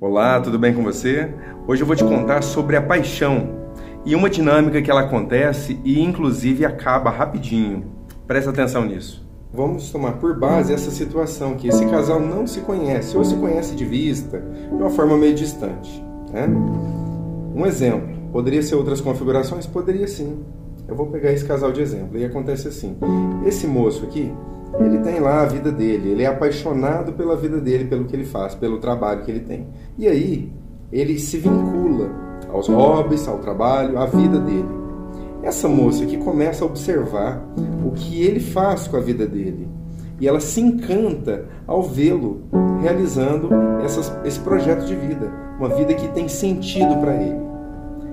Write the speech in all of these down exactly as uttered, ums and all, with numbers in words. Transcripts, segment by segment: Olá, tudo bem com você? Hoje eu vou te contar sobre a paixão e uma dinâmica que ela acontece e inclusive acaba rapidinho. Presta atenção nisso. Vamos tomar por base essa situação que esse casal não se conhece ou se conhece de vista de uma forma meio distante, né? Um exemplo, poderia ser outras configurações? Poderia sim. Eu vou pegar esse casal de exemplo e acontece assim. Esse moço aqui, ele tem lá a vida dele, ele é apaixonado pela vida dele, pelo que ele faz, pelo trabalho que ele tem. E aí, ele se vincula aos hobbies, ao trabalho, à vida dele. Essa moça aqui começa a observar o que ele faz com a vida dele. E ela se encanta ao vê-lo realizando essas, esse projeto de vida, uma vida que tem sentido para ele.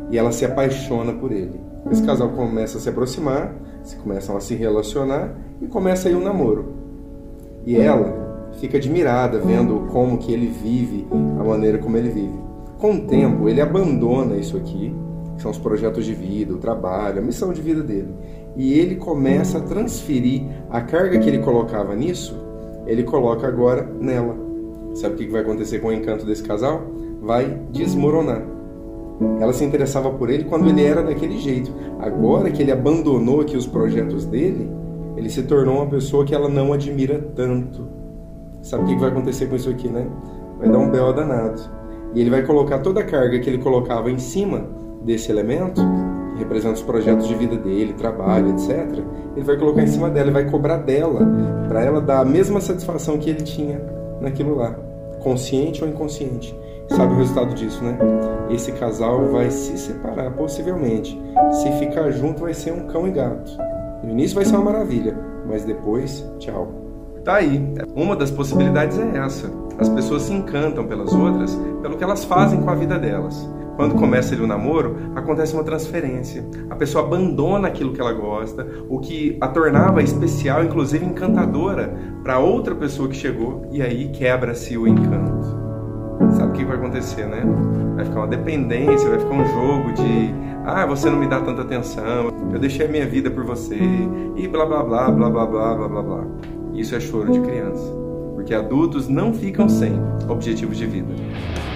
E ela se apaixona por ele. Esse casal começa a se aproximar, se começam a se relacionar e começa aí um namoro. E ela fica admirada vendo como que ele vive, a maneira como ele vive. Com o tempo, ele abandona isso aqui, que são os projetos de vida, o trabalho, a missão de vida dele. E ele começa a transferir a carga que ele colocava nisso, ele coloca agora nela. Sabe o que vai acontecer com o encanto desse casal? Vai desmoronar. Ela se interessava por ele quando ele era daquele jeito. Agora que ele abandonou aqui os projetos dele, ele se tornou uma pessoa que ela não admira tanto. Sabe o que vai acontecer com isso aqui, né? Vai dar um belo danado. E ele vai colocar toda a carga que ele colocava em cima desse elemento, que representa os projetos de vida dele, trabalho, etcétera. Ele vai colocar em cima dela e vai cobrar dela, para ela dar a mesma satisfação que ele tinha naquilo lá, consciente ou inconsciente. Sabe o resultado disso, né? Esse casal vai se separar, possivelmente. Se ficar junto, vai ser um cão e gato. No início vai ser uma maravilha, mas depois, tchau. Tá aí. Uma das possibilidades é essa. As pessoas se encantam pelas outras, pelo que elas fazem com a vida delas. Quando começa ali o namoro, acontece uma transferência. A pessoa abandona aquilo que ela gosta, o que a tornava especial, inclusive encantadora, para outra pessoa que chegou, e aí quebra-se o encanto. Sabe o que vai acontecer, né? Vai ficar uma dependência, vai ficar um jogo de ah, você não me dá tanta atenção, eu deixei a minha vida por você, e blá blá blá, blá blá blá, blá blá blá. Isso é choro de criança, porque adultos não ficam sem objetivos de vida.